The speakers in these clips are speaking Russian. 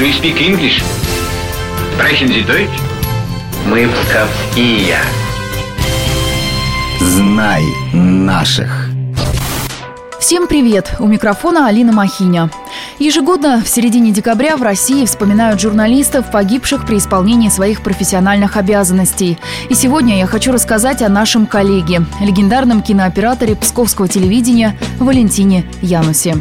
Do you speak English? Sprechen Sie Deutsch? Мы псковские. Знай наших. Всем привет! У микрофона Алина Махиня. Ежегодно в середине декабря в России вспоминают журналистов, погибших при исполнении своих профессиональных обязанностей. И сегодня я хочу рассказать о нашем коллеге, легендарном кинооператоре псковского телевидения Валентине Янусе.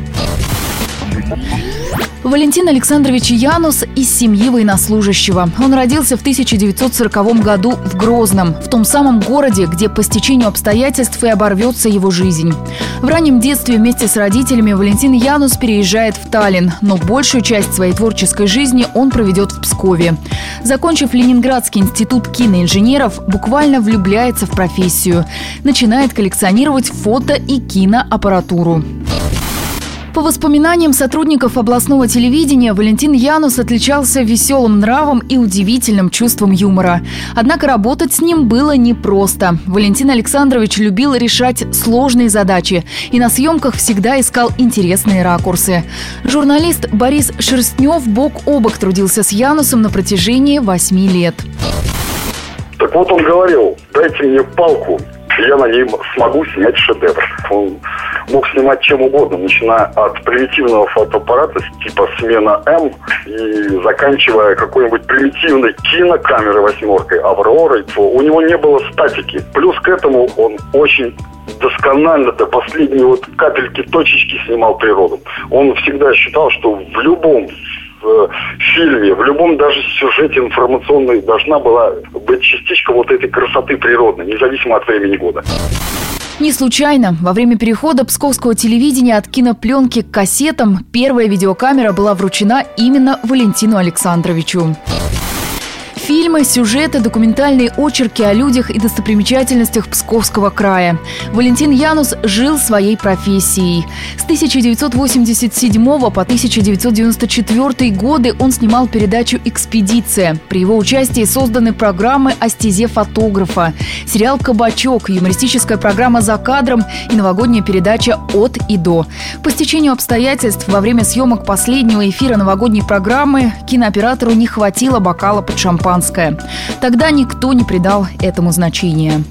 Валентин Александрович Янус из семьи военнослужащего. Он родился в 1940 году в Грозном, в том самом городе, где по стечению обстоятельств и оборвется его жизнь. В раннем детстве вместе с родителями Валентин Янус переезжает в Таллин, но большую часть своей творческой жизни он проведет в Пскове. Закончив Ленинградский институт киноинженеров, буквально влюбляется в профессию. Начинает коллекционировать фото и киноаппаратуру. По воспоминаниям сотрудников областного телевидения, Валентин Янус отличался веселым нравом и удивительным чувством юмора. Однако работать с ним было непросто. Валентин Александрович любил решать сложные задачи и на съемках всегда искал интересные ракурсы. Журналист Борис Шерстнев бок о бок трудился с Янусом на протяжении 8 лет. Так вот он говорил: дайте мне палку, я на ней смогу снять шедевр. Он мог снимать чем угодно, начиная от примитивного фотоаппарата типа «Смена М» и заканчивая какой-нибудь примитивной кинокамерой 8-кой «Авророй». У него не было статики. Плюс к этому он очень досконально до последней вот капельки, точечки снимал природу. Он всегда считал, что в любом фильме, в любом даже сюжете информационной должна была быть частичка вот этой красоты природной, независимо от времени года. Не случайно во время перехода псковского телевидения от кинопленки к кассетам первая видеокамера была вручена именно Валентину Александровичу. Фильмы, сюжеты, документальные очерки о людях и достопримечательностях Псковского края. Валентин Янус жил своей профессией. С 1987 по 1994 годы он снимал передачу «Экспедиция». При его участии созданы программы о стезе фотографа, сериал «Кабачок», юмористическая программа «За кадром» и новогодняя передача «От и до». По стечению обстоятельств во время съемок последнего эфира новогодней программы кинооператору не хватило бокала под шампанское. Тогда никто не придал этому значения.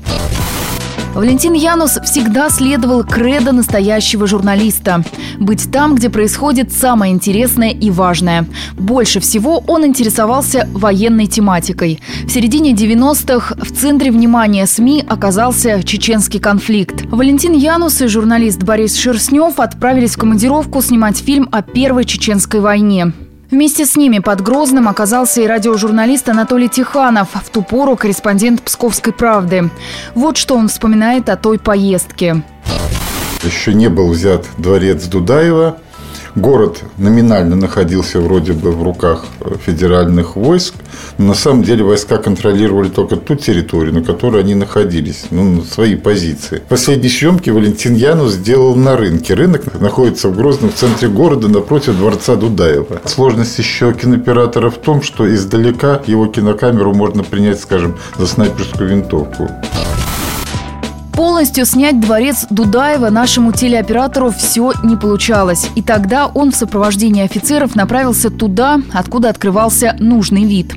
Валентин Янус всегда следовал кредо настоящего журналиста. Быть там, где происходит самое интересное и важное. Больше всего он интересовался военной тематикой. В середине 90-х в центре внимания СМИ оказался чеченский конфликт. Валентин Янус и журналист Борис Шерстнев отправились в командировку снимать фильм о Первой чеченской войне. Вместе с ними под Грозным оказался и радиожурналист Анатолий Тиханов, в ту пору корреспондент «Псковской правды». Вот что он вспоминает о той поездке. Еще не был взят дворец Дудаева. Город номинально находился вроде бы в руках федеральных войск. Но на самом деле войска контролировали только ту территорию, на которой они находились, ну, свои позиции. Последние съемки Валентин Янус сделал на рынке. Рынок находится в Грозном, в центре города, напротив дворца Дудаева. Сложность еще кинооператора в том, что издалека его кинокамеру можно принять, скажем, за снайперскую винтовку. Полностью снять дворец Дудаева нашему телеоператору все не получалось. И тогда он в сопровождении офицеров направился туда, откуда открывался нужный вид.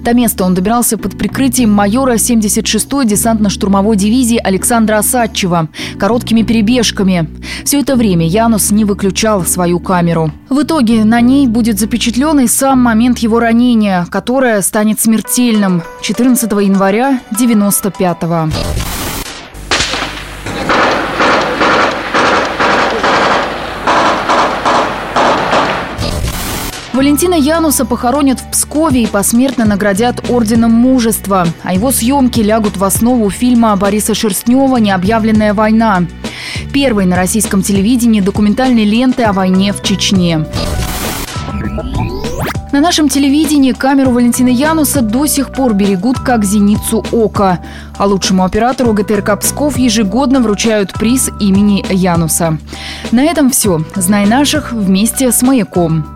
До места он добирался под прикрытием майора 76-й десантно-штурмовой дивизии Александра Осадчева, короткими перебежками. Все это время Янус не выключал свою камеру. В итоге на ней будет запечатлен и сам момент его ранения, которое станет смертельным 14 января 1995-го. Валентина Януса похоронят в Пскове и посмертно наградят Орденом Мужества. А его съемки лягут в основу фильма Бориса Шерстнева «Необъявленная война». Первой на российском телевидении документальной ленты о войне в Чечне. На нашем телевидении камеру Валентина Януса до сих пор берегут как зеницу ока. А лучшему оператору ГТРК Псков ежегодно вручают приз имени Януса. На этом все. Знай наших вместе с «Маяком».